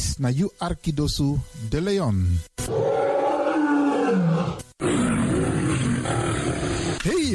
Peace na you Arkidosu de Leon. Hey,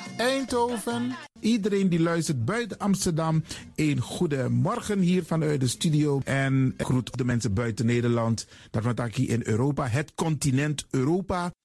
Eindhoven. Iedereen die luistert buiten Amsterdam, een goede morgen hier vanuit de studio. En groet de mensen buiten Nederland, dat wat ik hier in Europa, het continent Europa.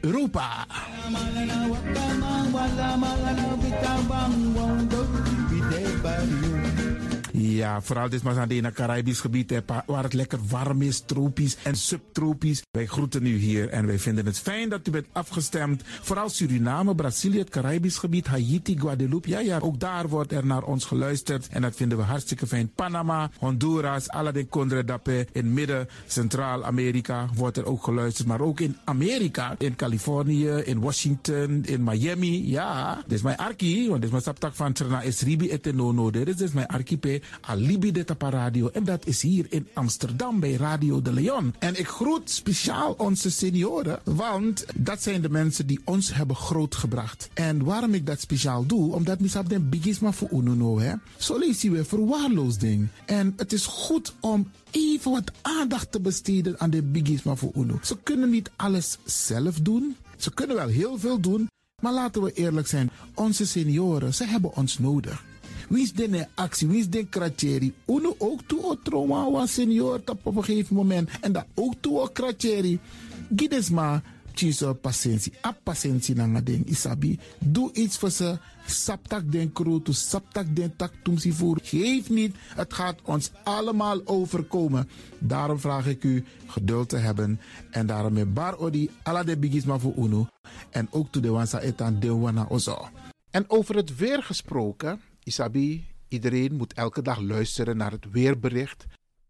Europa. Ja, vooral dit maar aan het Caribisch gebied, waar het lekker warm is, tropisch en subtropisch. Wij groeten u hier en wij vinden het fijn dat u bent afgestemd. Vooral Suriname, Brazilië, het Caribisch gebied, Haiti, Guadeloupe. Ja, ook daar wordt er naar ons geluisterd en dat vinden we hartstikke fijn. Panama, Honduras, Aladdin Condre Dapé, in Midden, Centraal-Amerika wordt er ook geluisterd. Maar ook in Amerika, in Californië, in Washington, in Miami. Ja, dit is mijn arki, want dit is mijn saptak van Trena Esribi et Nono. Dit is mijn arkipe. Alibi de Tapa Radio. En dat is hier in Amsterdam bij Radio De Leon. En ik groet speciaal onze senioren, want dat zijn de mensen die ons hebben grootgebracht. En waarom ik dat speciaal doe, omdat misap den bigisma voor ununo, hè. Zo lezen we verwaarloosding. En het is goed om even wat aandacht te besteden aan de bigisma voor uno. Ze kunnen niet alles zelf doen. Ze kunnen wel heel veel doen. Maar laten we eerlijk zijn, onze senioren, ze hebben ons nodig. Wie is de actie, wie is de kratjeri? Uno ook toe o trauma wa senior op een gegeven moment. En dat ook toe o kratjeri. Gides ma, tjusor patiëntie. A patiëntie na ding, isabi. Doe iets voor ze. Saptak den kroto, saptak den taktumsi voer. Geef niet, het gaat ons allemaal overkomen. Daarom vraag ik u geduld te hebben. En daarom met bar odi, ala de bigisma voor uno. En ook toe de wansa etan de wana ozo. En over het weer gesproken... Isabi, iedereen moet elke dag luisteren naar het weerbericht.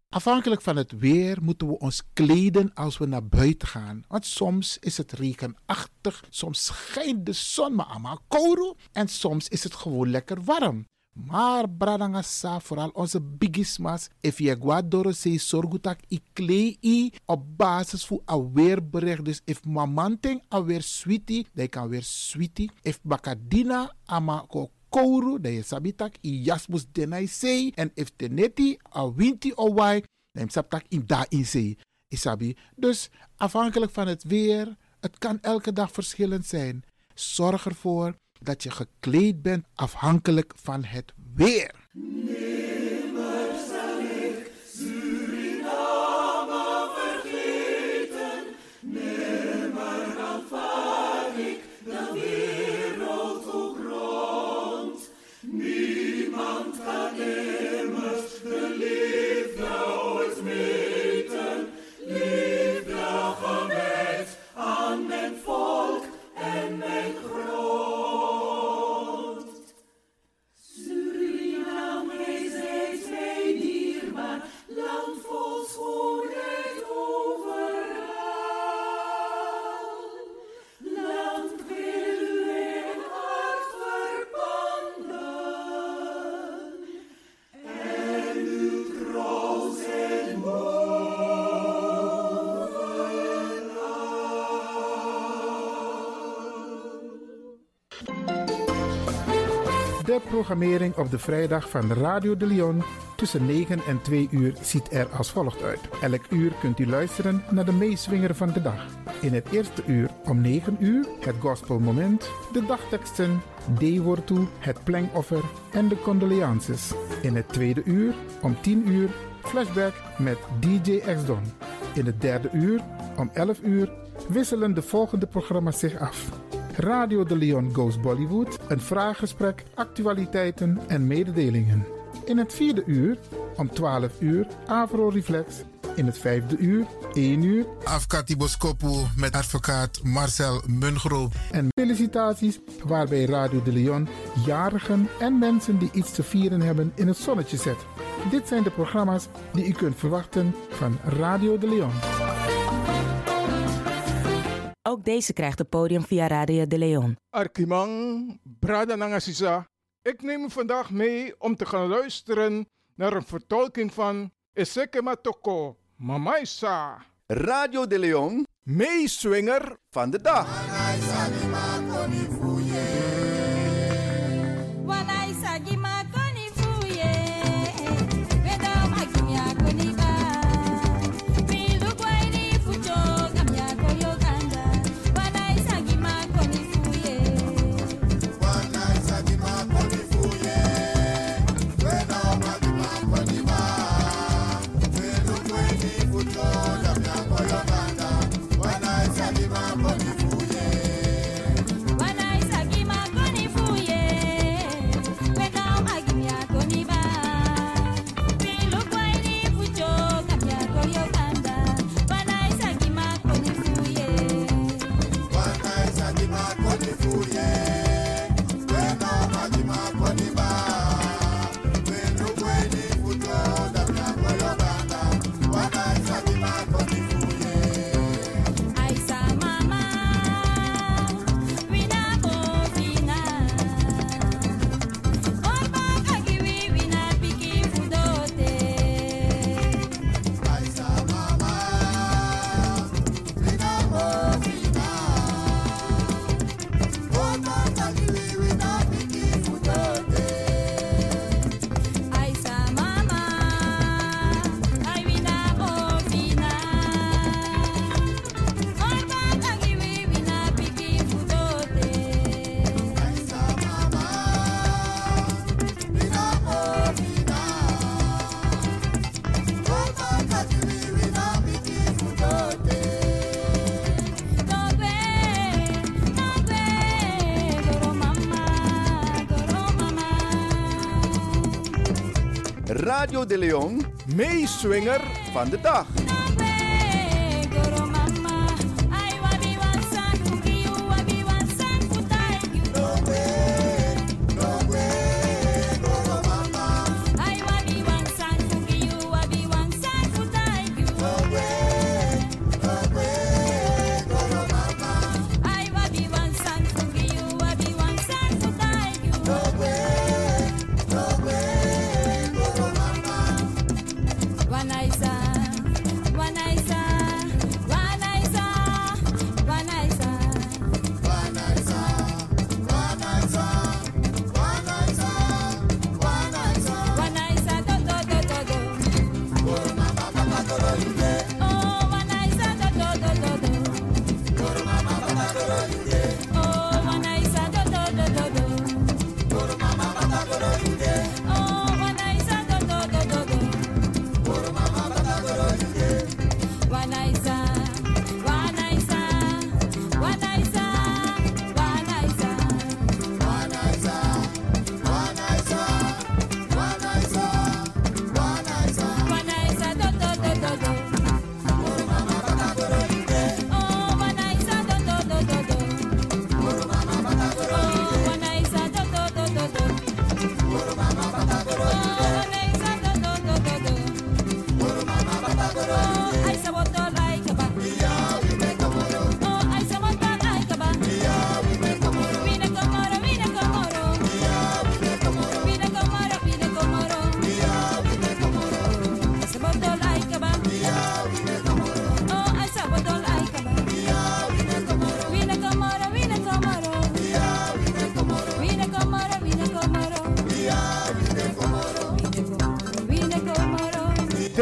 Afhankelijk van het weer moeten we ons kleden als we naar buiten gaan. Want soms is het regenachtig, soms schijnt de zon maar allemaal kouro en soms is het gewoon lekker warm. Maar bradangasa, vooral onze bigismas, if je guadoro se sorgutak i klei op basis voor a weerbericht. Dus if mamanting a weer sweetie, dan kan weer sweetie. If bakadina ama ko kouru, dan je sabitak i jasmus denai sei. En if teneti a winti owai, dan je sabitak i da in sei. Isabi. Dus afhankelijk van het weer, het kan elke dag verschillend zijn. Zorg ervoor dat je gekleed bent afhankelijk van het weer. Nimmer zal ik Suriname vergeten. Nimmer aanvaard ik de wereld ook rond. Niemand kan immers de liefde ooit meten. Liefde gewijd aan mijn volk en mijn grond. De programmering op de vrijdag van Radio De Leon tussen 9 en 2 uur ziet er als volgt uit. Elk uur kunt u luisteren naar de meeswinger van de dag. In het eerste uur om 9 uur het gospelmoment, de dagteksten, deewortu, het plengoffer en de condoleances. In het tweede uur om 10 uur flashback met DJ X-Don. In het derde uur om 11 uur wisselen de volgende programma's zich af. Radio De Leon Goes Bollywood, een vraaggesprek, actualiteiten en mededelingen. In het vierde uur, om 12 uur, Afro Reflex. In het vijfde uur, 1 uur, Afkati Boskopu met advocaat Marcel Mungro. En felicitaties, waarbij Radio De Leon jarigen en mensen die iets te vieren hebben in het zonnetje zet. Dit zijn de programma's die u kunt verwachten van Radio De Leon. Ook deze krijgt het podium via Radio De Leon. Arkimang, Brada Nangasisa. Ik neem u vandaag mee om te gaan luisteren naar een vertolking van Esekema Toko, Mamaisa. Radio De Leon, meeswinger van de dag. Radio De Leon, meeswinger van de dag.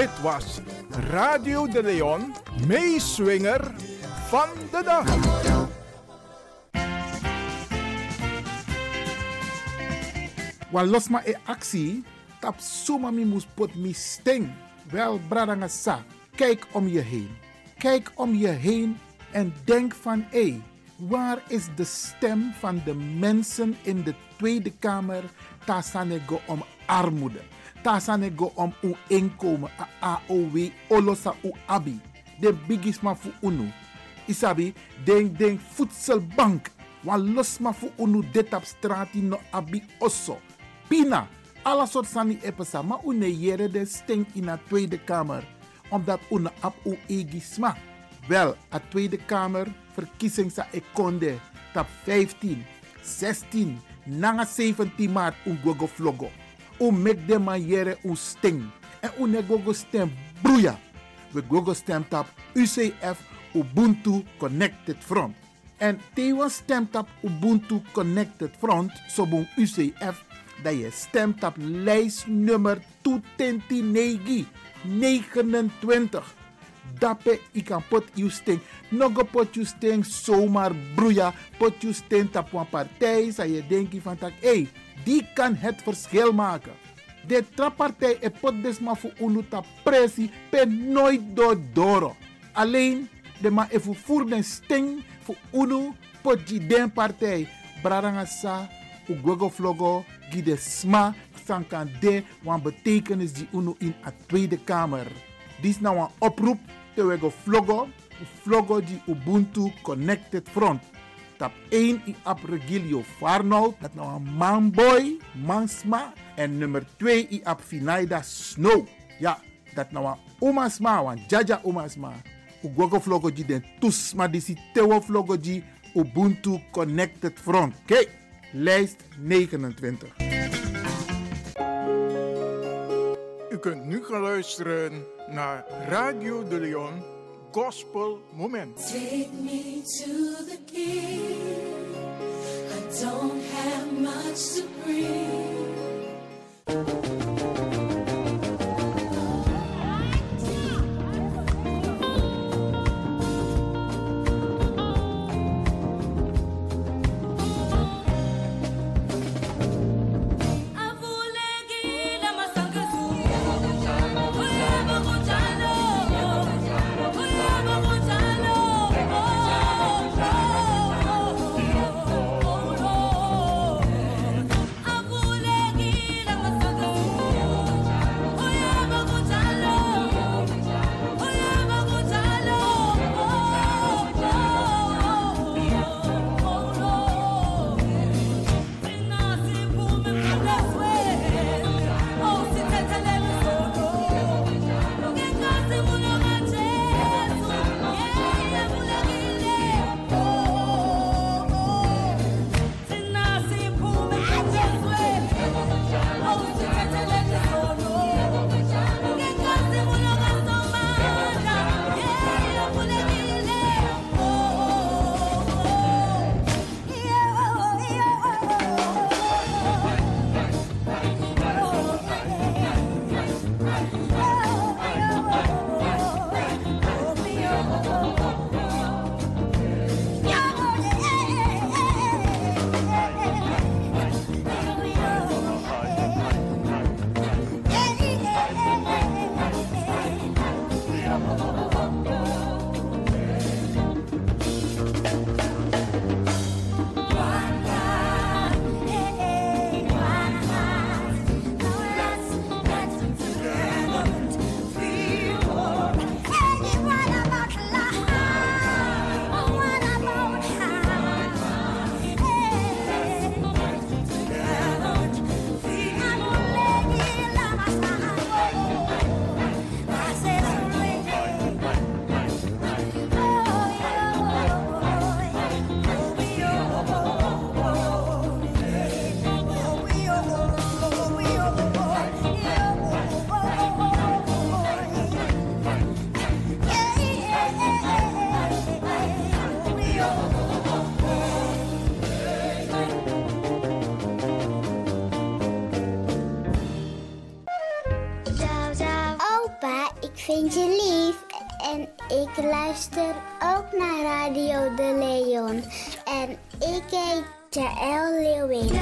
Dit was Radio De Leon, meeswinger van de dag. Wat los maar in actie, tap zomaar so mi moest pot mi sting. Wel, bradangasa, kijk om je heen. Kijk om je heen en denk van, hé, waar is de stem van de mensen in de Tweede Kamer? Daar staan go om armoede. Daar staan go om uw inkomen, AOW, olosa uw abi. De biggest man voor unu. Isabi, denk voedselbank. Wan los maar voor unu dit op straat no abi osso. Pina, alle soort sani epesa, maar une jere de stink in de Tweede Kamer. Omdat une ap uw egisma. Wel, a Tweede Kamer verkiezings sa ekonde tap 15, 16, nanga 17 maart u gogo vlogo. U mek de maniere u sting. En u ne gogo stem broeia. We gogo stem tap UCF, Ubuntu Connected Front. En tewa stem tap Ubuntu Connected Front, sobon UCF, dat je stem tap lijst nummer 29. Dape ik kan pot je sting. Nog pot je sting zomaar broeia. Pot je sting tap een partij. Zij je denkt van tak, hey, die kan het verschil maken. De trappartij en pot desma voor unu tap pressie pen nooit door. Alleen de ma even voer den sting voor unu pot je den partij. Brarangasa, ugogo vlogo, gide sma, sankan de, want betekenis die unu in a Tweede Kamer. Dit is nou een oproep tegen vloggo die Ubuntu Connected Front. Tap 1 in app Regilio Farnold, dat nou een manboy, mansma. En nummer 2 in app Finaida Snow. Ja, dat nou een omasma, want jaja omasma. Ugogo vloggo die den toesma, die si tewo vloggo die Ubuntu Connected Front. Kijk, lijst 29. U kunt nu gaan luisteren naar Radio De Leon Gospel Moment. Take me to the King. I don't have much to bring. vind je lief. En ik luister ook naar Radio De Leon. En ik heet Jaël Leeuwin.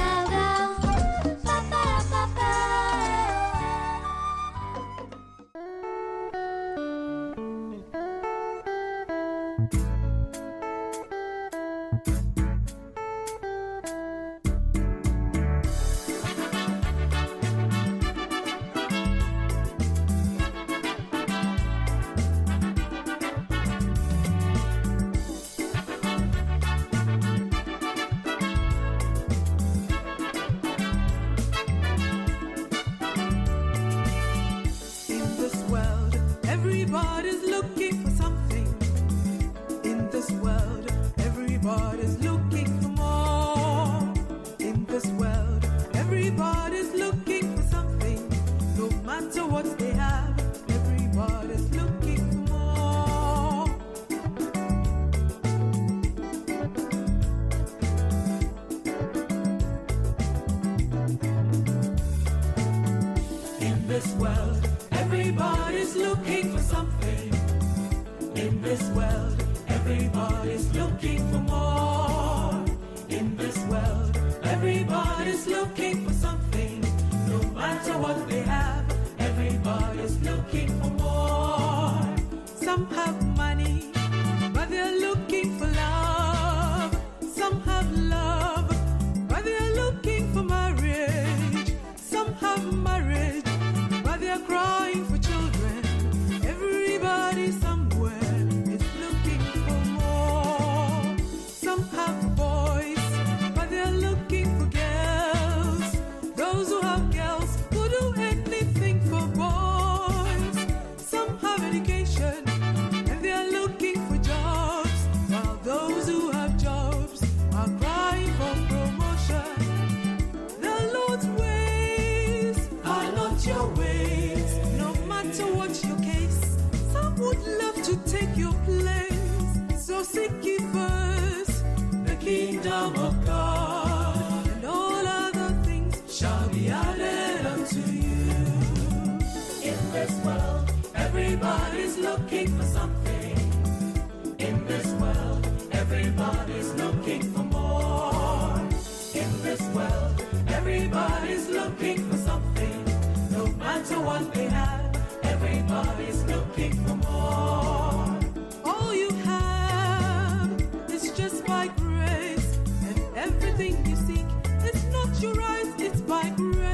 It's by grace.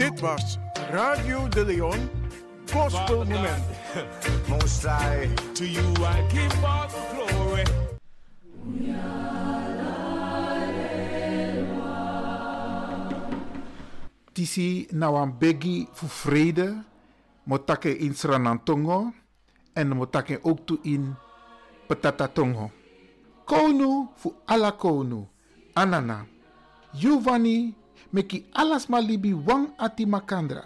Dit was Radio De Leon Gospel Moment. Most High, to you I give all the glory. Tisi nawan begi voor vrede, motake in Sranantongo en motake ook toe in Petatatongo. Konu voor alla konu, anana. Juvani meki alas malibi wang ati makandra.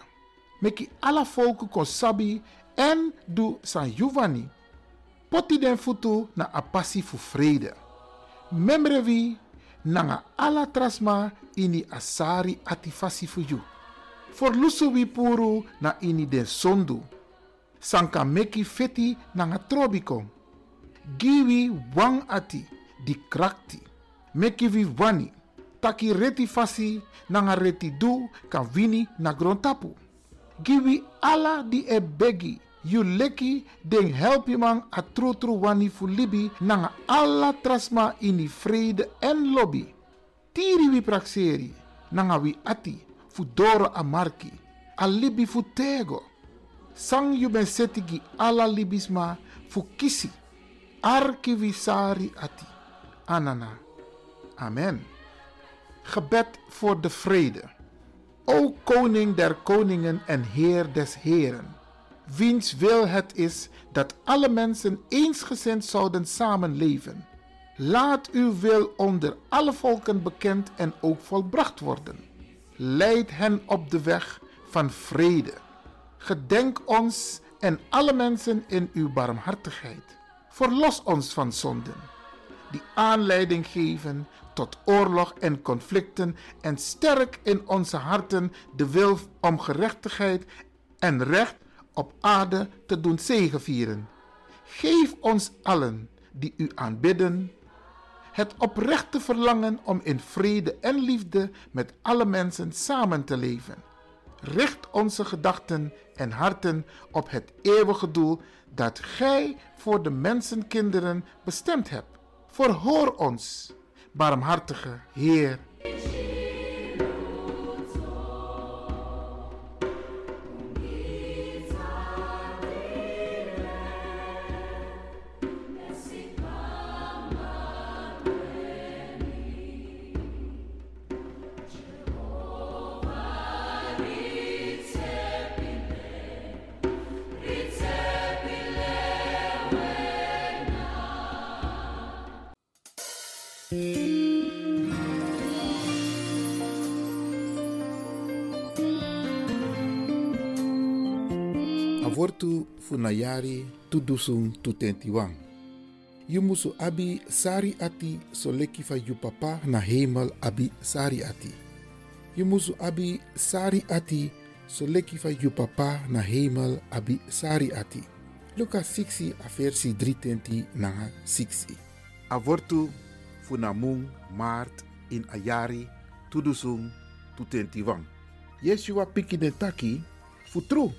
Meki alla volken kon sabi en du san Juvani. Poti den futu na apasi voor vrede. Memrevi nanga alla trasma ini asari atifasi fuju. Forlusu wipuru na ini den sondu. Sanka meki feti nanga trobikom. Giwi wang ati di krakti. Meki vi wani. Taki reti fasi nanga reti du kan wini na grontapu. Giwi alla di ebegi. You leki den helpi man atrutru wani fulibi nanga alla trasma ini vrede en lobby. Tiri wi prakseri nanga wi ati fudoro amarki alibi futego. Sang yu ben setigi alla libisma fukisi arkivisari ati anana. Amen. Gebed voor de vrede. O koning der koningen en heer des heren, wiens wil het is dat alle mensen eensgezind zouden samenleven. Laat uw wil onder alle volken bekend en ook volbracht worden. Leid hen op de weg van vrede. Gedenk ons en alle mensen in uw barmhartigheid. Verlos ons van zonden, die aanleiding geven tot oorlog en conflicten, en sterk in onze harten de wil om gerechtigheid en recht op aarde te doen zegevieren. Geef ons allen die u aanbidden het oprechte verlangen om in vrede en liefde met alle mensen samen te leven. Richt onze gedachten en harten op het eeuwige doel dat gij voor de mensenkinderen bestemd hebt. Verhoor ons, barmhartige Heer. Avortu funayari tudusung tutentiwang. Yumusu abi sari ati soleki fa yu papa na hemel abi sari ati. Yumusu abi sari ati soleki fa yu papa na hemel abi sari ati. Lukas 6 aversi 3 na 6. Avortu funamung maart in ayari tudusung tutentiwang. Yeshua pikinetaki futru.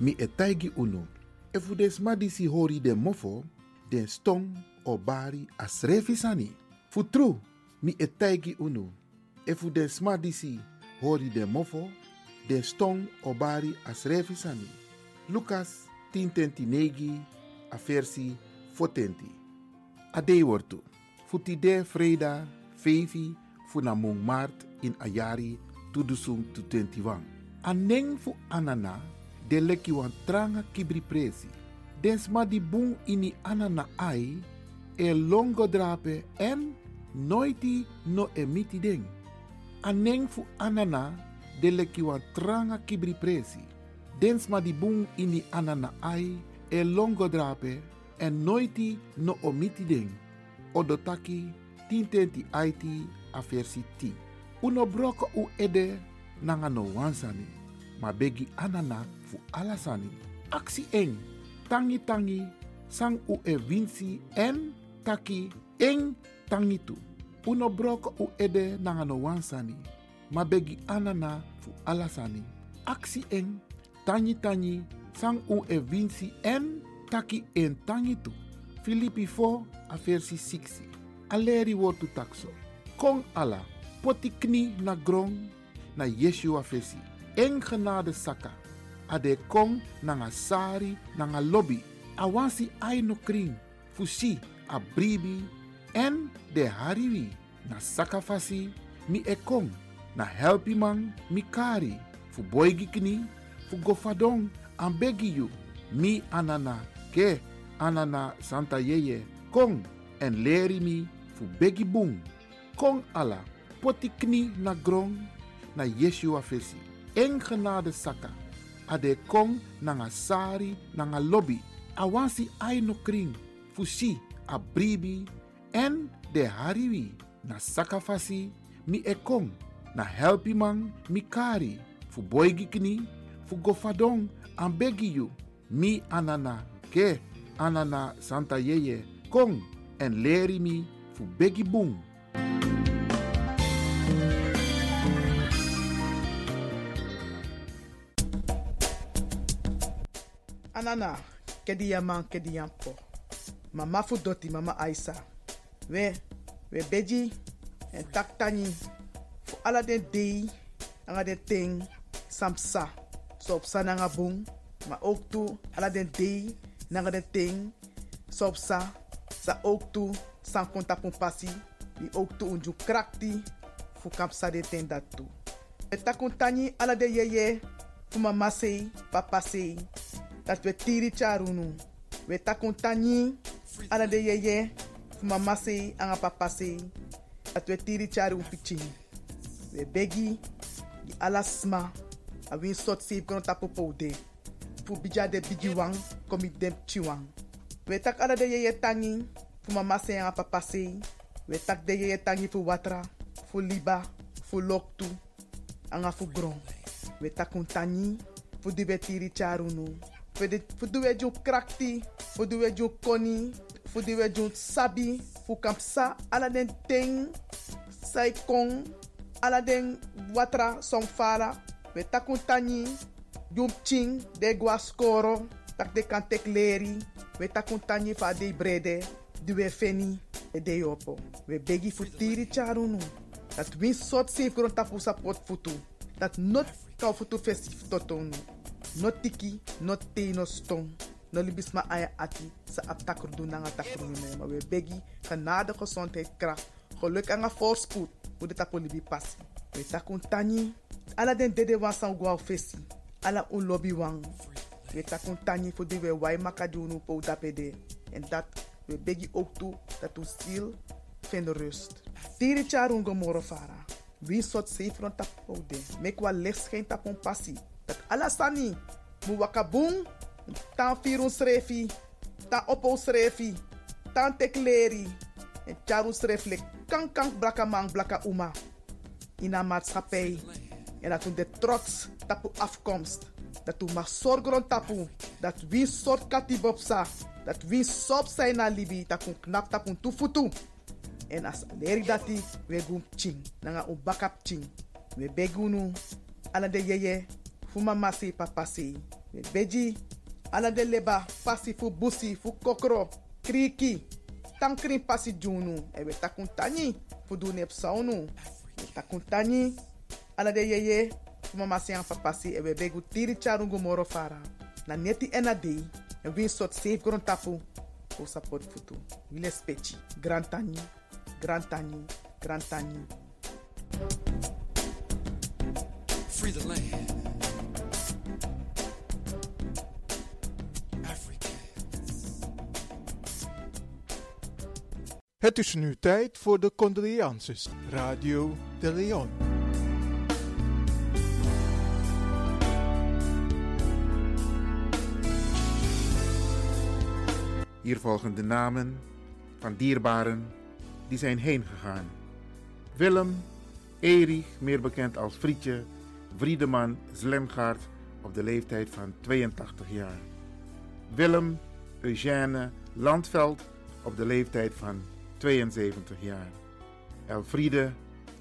Mi etaigi uno. Efu desmadisi hori de mofo, den stong obari asrefisani. Futru, mi etaigi uno. Efu desmadisi hori de mofo, den stong obari asrefisani. Lucas 10:9 a versi 14. Adei wortu. Futide freda fevi funamung mart in ayari tudusum tutentiwang. Aneng fu anana. De leki wan tranga kibri presi. Desma di boom ini anana ai, e longo drape en noiti no emiti ding. Aneng fu anana, de leki wan tranga kibri presi. Desma di boom ini anana ai, e longo drape en noiti no omiti ding. Odotaki, tintenti aiti a versi 10. Uno broko u ede nanga no wansani, ma begi anana fu alasani. Aksi eng tangi-tangi sang u e winsi en taki eng tangitu. Uno broko u ede nangano wansani, ma begi anana fu alasani. Aksi eng tangi-tangi sang u e winsi en taki en tangitu. Filipi 4 a versi 6. Aleri wortu takso. Kong ala potikni na grong na Yeshua fesi. Engenade saka. Ade kong nanga sari nanga lobby. Awansi aino kring. Fusi abribi. En de hariwi. Na saka fasi. Mi ekong. Na helpi man. Mi kari. Fu boigikni. Fu gofadong. Ambegi you. Mi anana. Ke anana santa yeye. Kong. En leri mi. Fu begi boom. Kong ala. Potikni na grong. Na Yeshua fesi. Engenade saka. Ade kong nanga sari nanga lobby. Awansi aino kring. Fusi abribi. En de hariwi. Na sakafasi. Mi ekong. Na helpi man. Mi kari. Fu boigikni. Fu gofadong. Ambegi you. Mi anana. Ke anana santa yeye. Kong. En leri mi. Fu begi boom. Anana, kediaman kediampo. Mama fudoti mama Aisa. We beji en taktani. Fu ala den dei, ala den ting, samsa. So op sa nanga boom. Ma ook tu, ala den dei, nanga den ting, so op sa. Sa ook tu, san konta pompasi. I ook tu unju krakti, fu kapsa de ten datu. E takontani ala de yeye, fu mama sei, papa sei. Dat we tiri charunu. We takontani ala de yeye, fu mama sei, anga papa sei. Dat we tiri charu pichi. We begi, di alasma, a win sort save kono tapopo de. Fu bija de bigi wang, komi dem chiwang. We tak ala de yeye tangi, fu mama sei, anga papa sei. We tak de yeye tangi fu watra, fu liba, fu loktu, anga fu grong. We takontani, fu dibe tiri charunu. Fuduwe jun krakti, fuduwe jun koni, fuduwe jun sabi, fukamsa ala den ting, saikong, ala den watra somfara, we takuntani, jun ching, de guascoro, tak de kantek leri, we takuntani fa de brede, duwe feni, e de yopo. We begi futiri charunu, dat win sot se kron tapu sapot futu, dat not kau futu festif totonu. No tiki, no te, no stong. No libis ma aya ati sa aptakur do na nga takur nune. Ma we begi, kanada gezondheid kracht. Geluk anga voorspoed, hoe de tapo libi pasi. We takuntani, ala den dede wan san guau fesi. Ala un lobby wang. We takuntani voor de we wai makadunu po dapede. En dat, we begi ook toe, dat u stil, vind rust. Tiri charungo morofara. Wie sot seifron tapo de. Mekwa les geen tapon pasi. Alasani, mu wakabung, tan firun srefi, tan opo srefi, tan tekleri, en charun srefle, kankank blaka man, blaka uma. In een maatschappij, en dat u de trots tapu afkomst, dat u mag zorgen tapu, dat wie soort katibopsa, dat wie sop zijn na libi, dat u knap tapu tufutu. En als leri dati, we gum ching, nanga u bakap ching, we begunu, ala de yeye, fu mama sei, papa sei. We beji, ala de leba, pasi fu busi, fu kokro, kriki, tankrin pasi junu. E we takuntani, fu dune psaunu. We takuntani, ala de yeye, fu mama sei an papa sei. E we begu tiri charungu moro fara. Na neti ena dei, en win sot safe grond tapu, o sapot futu. Wile speci, grantani, grantani, grantani. Free the land. Het is nu tijd voor de condoleances. Radio De Leon. Hier volgen de namen van dierbaren die zijn heengegaan. Willem, Erich, meer bekend als Frietje, Vriedeman Zlemgaard op de leeftijd van 82 jaar. Willem, Eugène Landveld op de leeftijd van 72 jaar. Elfriede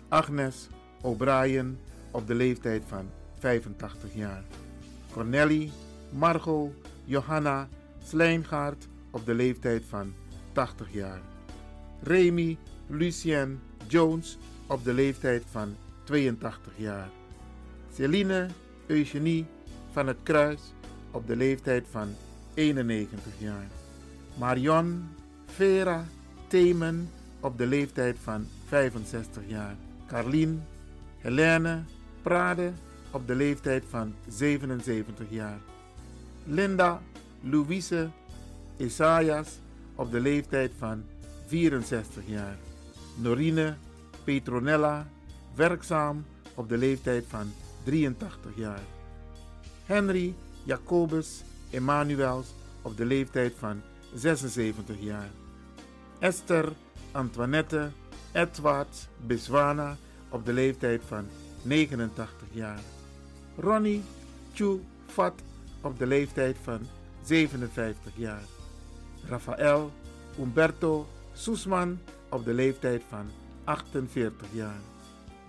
Agnes O'Brien op de leeftijd van 85 jaar. Cornellie Margot Johanna Slijngaard op de leeftijd van 80 jaar. Remy Lucien Jones op de leeftijd van 82 jaar. Celine Eugenie van het Kruis op de leeftijd van 91 jaar. Marion Vera Themen op de leeftijd van 65 jaar. Carlien Helene Prade op de leeftijd van 77 jaar. Linda Louise Isaias op de leeftijd van 64 jaar. Norine Petronella, werkzaam op de leeftijd van 83 jaar. Henry Jacobus Emmanuels op de leeftijd van 76 jaar. Esther Antoinette Edwards Biswana op de leeftijd van 89 jaar. Ronnie Tjoe Fat op de leeftijd van 57 jaar. Rafael Humberto Soesman op de leeftijd van 48 jaar.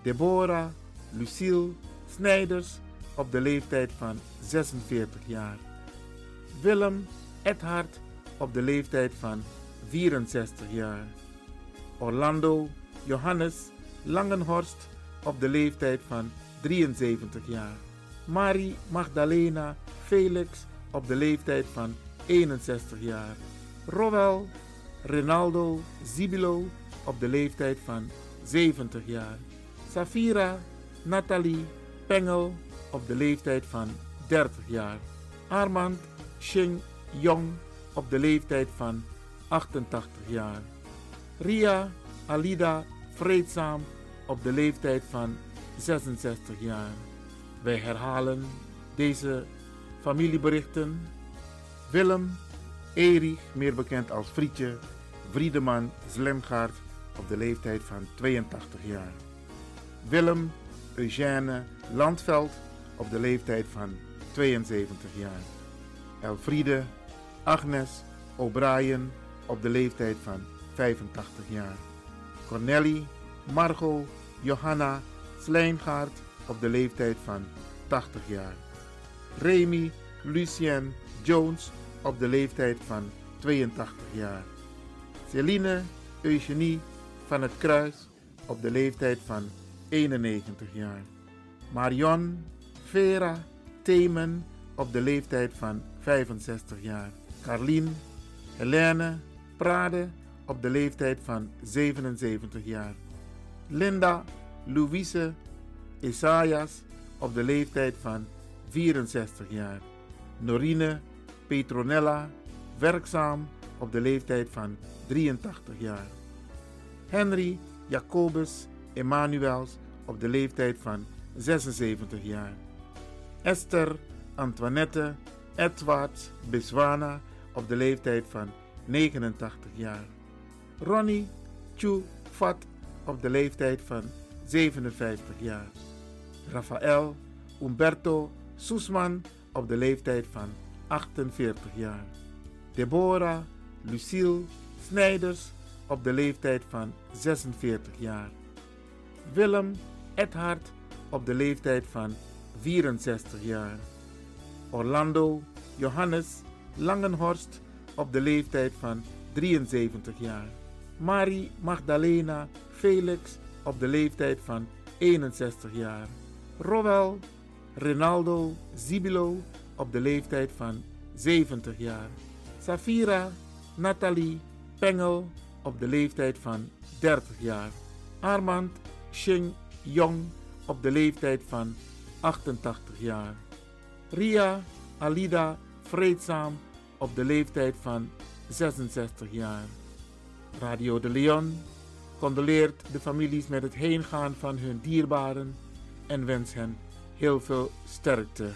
Deborah Lucille Snijders op de leeftijd van 46 jaar. Willem Edhard op de leeftijd van 64 jaar. Orlando Johannes Langenhorst op de leeftijd van 73 jaar. Marie Magdalena Felix op de leeftijd van 61 jaar. Rovell Rinaldo Zibilo op de leeftijd van 70 jaar. Safira Natalie Pengel op de leeftijd van 30 jaar. Armand Shing Jong op de leeftijd van 88 jaar. Ria Alida vreedzaam op de leeftijd van 66 jaar. Wij herhalen deze familieberichten. Willem Erich, meer bekend als Frietje Vriedeman Slemgaard op de leeftijd van 82 jaar. Willem Eugène Landveld op de leeftijd van 72 jaar. Elfriede Agnes O'Brien op de leeftijd van 85 jaar. Cornelie Margot Johanna Slijngaard op de leeftijd van 80 jaar. Remy Lucien Jones op de leeftijd van 82 jaar. Celine Eugenie van het Kruis op de leeftijd van 91 jaar. Marion Vera Themen op de leeftijd van 65 jaar. Carlien Helene Prade op de leeftijd van 77 jaar. Linda Louise Isaias op de leeftijd van 64 jaar. Norine Petronella, werkzaam op de leeftijd van 83 jaar. Henry Jacobus Emmanuels op de leeftijd van 76 jaar. Esther Antoinette Edwards Biswana op de leeftijd van 89 jaar. Ronnie Tjoe Fat op de leeftijd van 57 jaar. Rafael Humberto Soesman op de leeftijd van 48 jaar. Deborah Lucille Snijders op de leeftijd van 46 jaar. Willem Edhard op de leeftijd van 64 jaar. Orlando Johannes Langenhorst op de leeftijd van 73 jaar. Marie Magdalena Felix op de leeftijd van 61 jaar. Rovell Rinaldo Zibilo op de leeftijd van 70 jaar. Safira Natalie Pengel op de leeftijd van 30 jaar. Armand Shing Jong op de leeftijd van 88 jaar. Ria Alida vreedzaam op de leeftijd van 66 jaar. Radio De Leon condoleert de families met het heengaan van hun dierbaren en wens hen heel veel sterkte.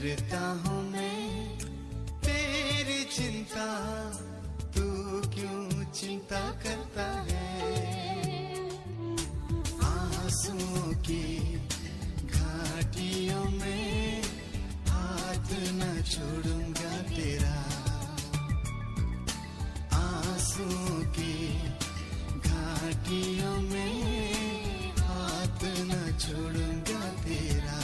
करता हूँ मैं तेरी चिंता, तू क्यों चिंता करता है? आंसुओं की घाटियों में हाथ न छोड़ूंगा तेरा, आंसुओं की घाटियों में हाथ न छोड़ूंगा तेरा.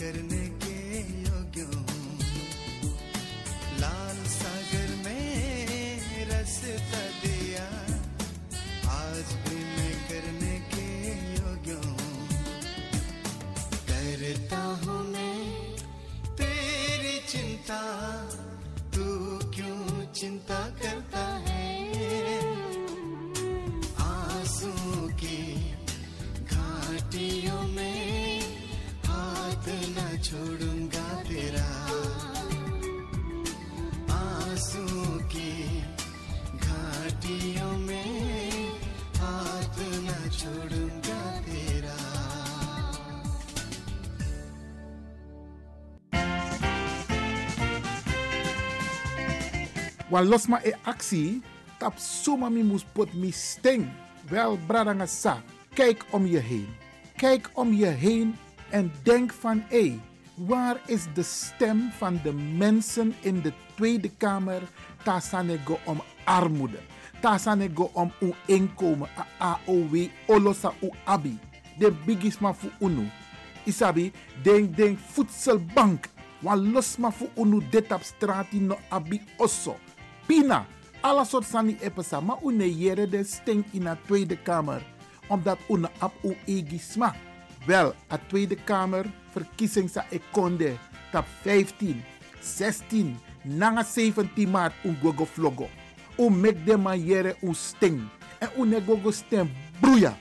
करने के योग्य हूँ लाल सागर Wan los ma e actie, tap suma mi moes pot mi sting. Wel bradanga sa, kijk om je heen. Kijk om je heen en denk van hé, waar is de stem van de mensen in de Tweede Kamer? Ta sanego om armoede. Ta sanego om uw inkomen, AOW, olosa u abi. De bigisma fu unu. Isabi, denk voedselbank. Wan los ma fu unu dit op straat no abi osso. Pina, alle soort sani epesa, maar u ne jere de sting in de Tweede Kamer. Omdat u ne ap u egisma. Wel, a Tweede Kamer verkiezing sa ekonde tap 15, 16, nanga 17 maart u gogo vlogo. U mek de maniere u sting. En u ne gogo stem broeia.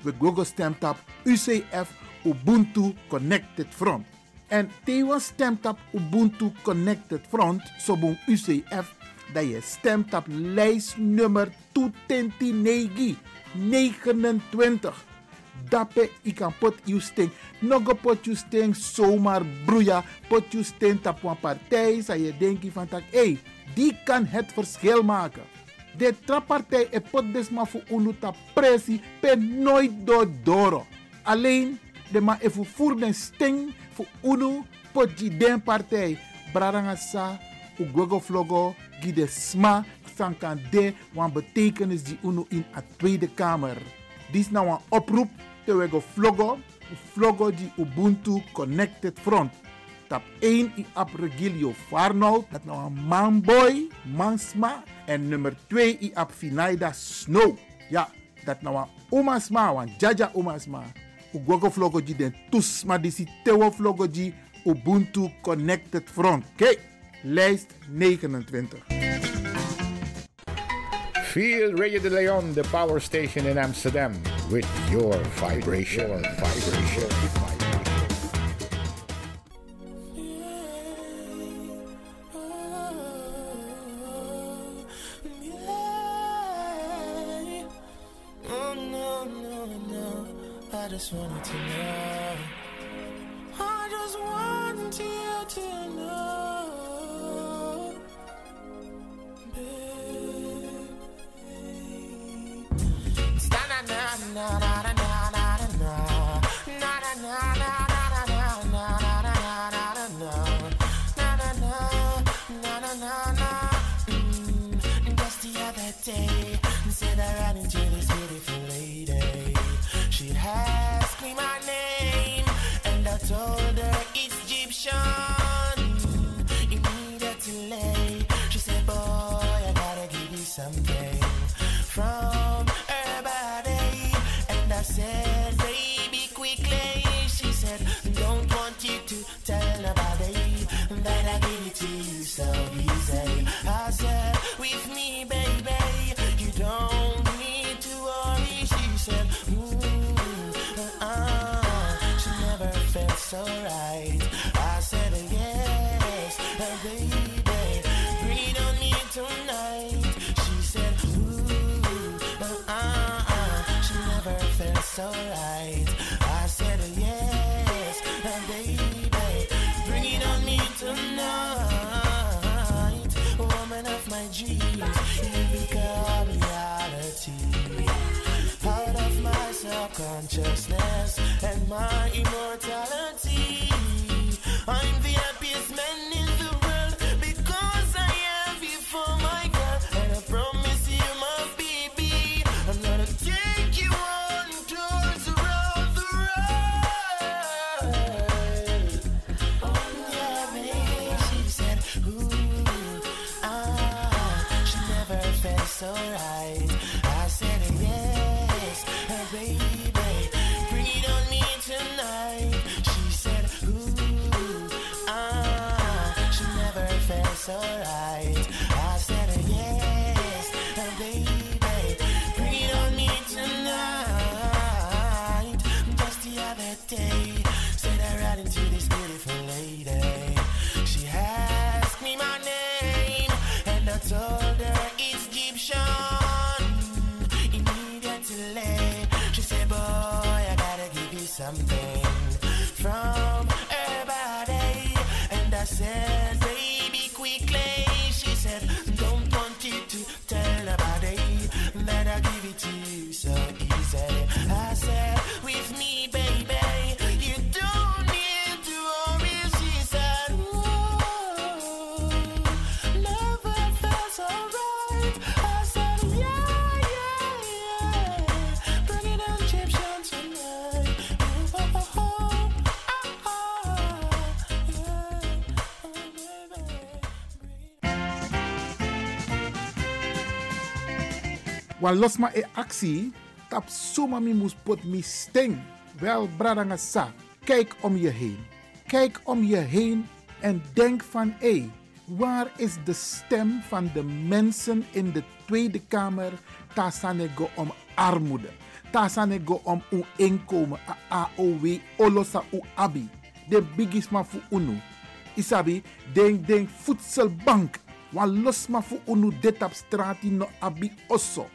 We gogo stem tap UCF, Ubuntu Connected Front. En tewa stemt op Ubuntu Connected Front, sobong UCF, dat je stemt op lijstnummer 29. Dappe, ik kan pot je sting. Nog een pot je sting, zomaar broeia. Pot je sting op een partij, zou je denken van, hey, die kan het verschil maken. De trappartij en pot desma voor unuta pressie, ben nooit doodoro. Alleen, de ma even voor den sting, voor unu, potje den partij. Brarangasa, ugogo vlogo, gide sma, sankan de, wan betekenis die unu in a Tweede Kamer. Dit is nou een oproep, tewego vlogo, vlogo die Ubuntu Connected Front. Tap 1 in ap Regilio Farnold, dat nou een manboy, mansma. En nummer 2 in ap Finaida Snow. Ja, dat nou een omasma, wan jaja omasma. Ugogo vlogo die den toes, maar die si tewo vlogo die Ubuntu Connected Front. Kijk, lijst 29. Feel Radio De Leon, the power station in Amsterdam, with your vibration. With your vibration. Said, baby, quickly, she said, don't Wan los ma e actie, tap suma mi moes pot mi sting. Wel bradangasa, kijk om je heen. Kijk om je heen en denk van waar is de stem van de mensen in de Tweede Kamer? Ta sanego om armoede. Ta sanego om uw inkomen. AOW, olosa u abi. De bigisma fu unu. Isabi, denk voedselbank. Wan losma fu unu dit op straat no abi osso.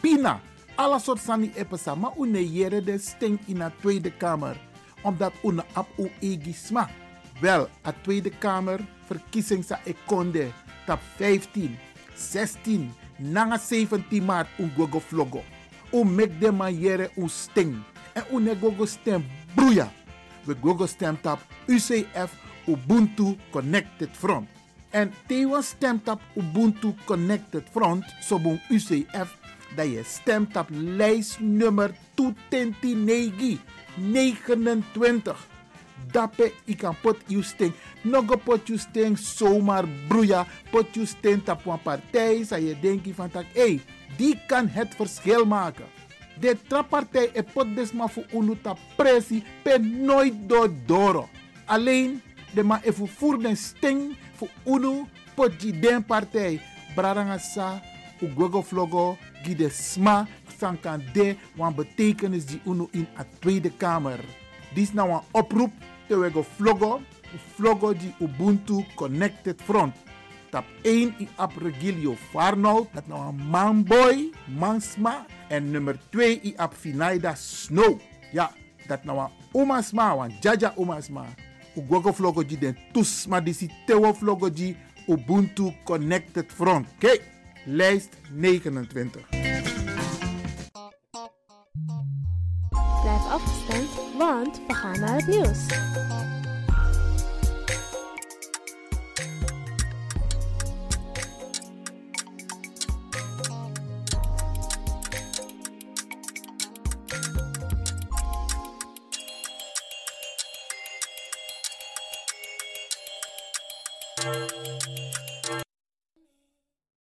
Pina, alle soort sani epesa. Ma une jere de sting in de Tweede Kamer. Omdat une ab u egisma. Wel, a Tweede Kamer verkiezing sa ekonde tap 15, 16, nanga 17 maart un gogo vlogo. Un mek de maniere un sting. En une gogo stem broeia. We gogo stem tap UCF Ubuntu Connected Front. En tewa stem tap Ubuntu Connected Front sobun UCF dat je stem tap lijst nummer 29. Dappe ik kan pot je sting. Nogo pot je sting zomaar broeia. Pot je sting op een partij. Zou je denken van tak, die kan het verschil maken. De trappartij e pot desma voor unu ta pressie. Pen nooit dodoro. Alleen de ma even voer den sting voor unu pot je den partij. Brarangasa, ugogo vlogo, gide sma, sankan de, wan betekenis die unu in a Tweede Kamer. Dit is nou een oproep tegen vlogger die Ubuntu Connected Front. Tap 1 in app Regilio Farnold, dat nou een manboy, mansma. En nummer 2 in app Finaida Snow. Ja, dat nou een omasma, een jaja omasma. Ugogo vlogger die den toesma, die si tewo vlogger die Ubuntu Connected Front. Kijk, lijst 29. Blijf afgestemd, want we gaan naar het nieuws.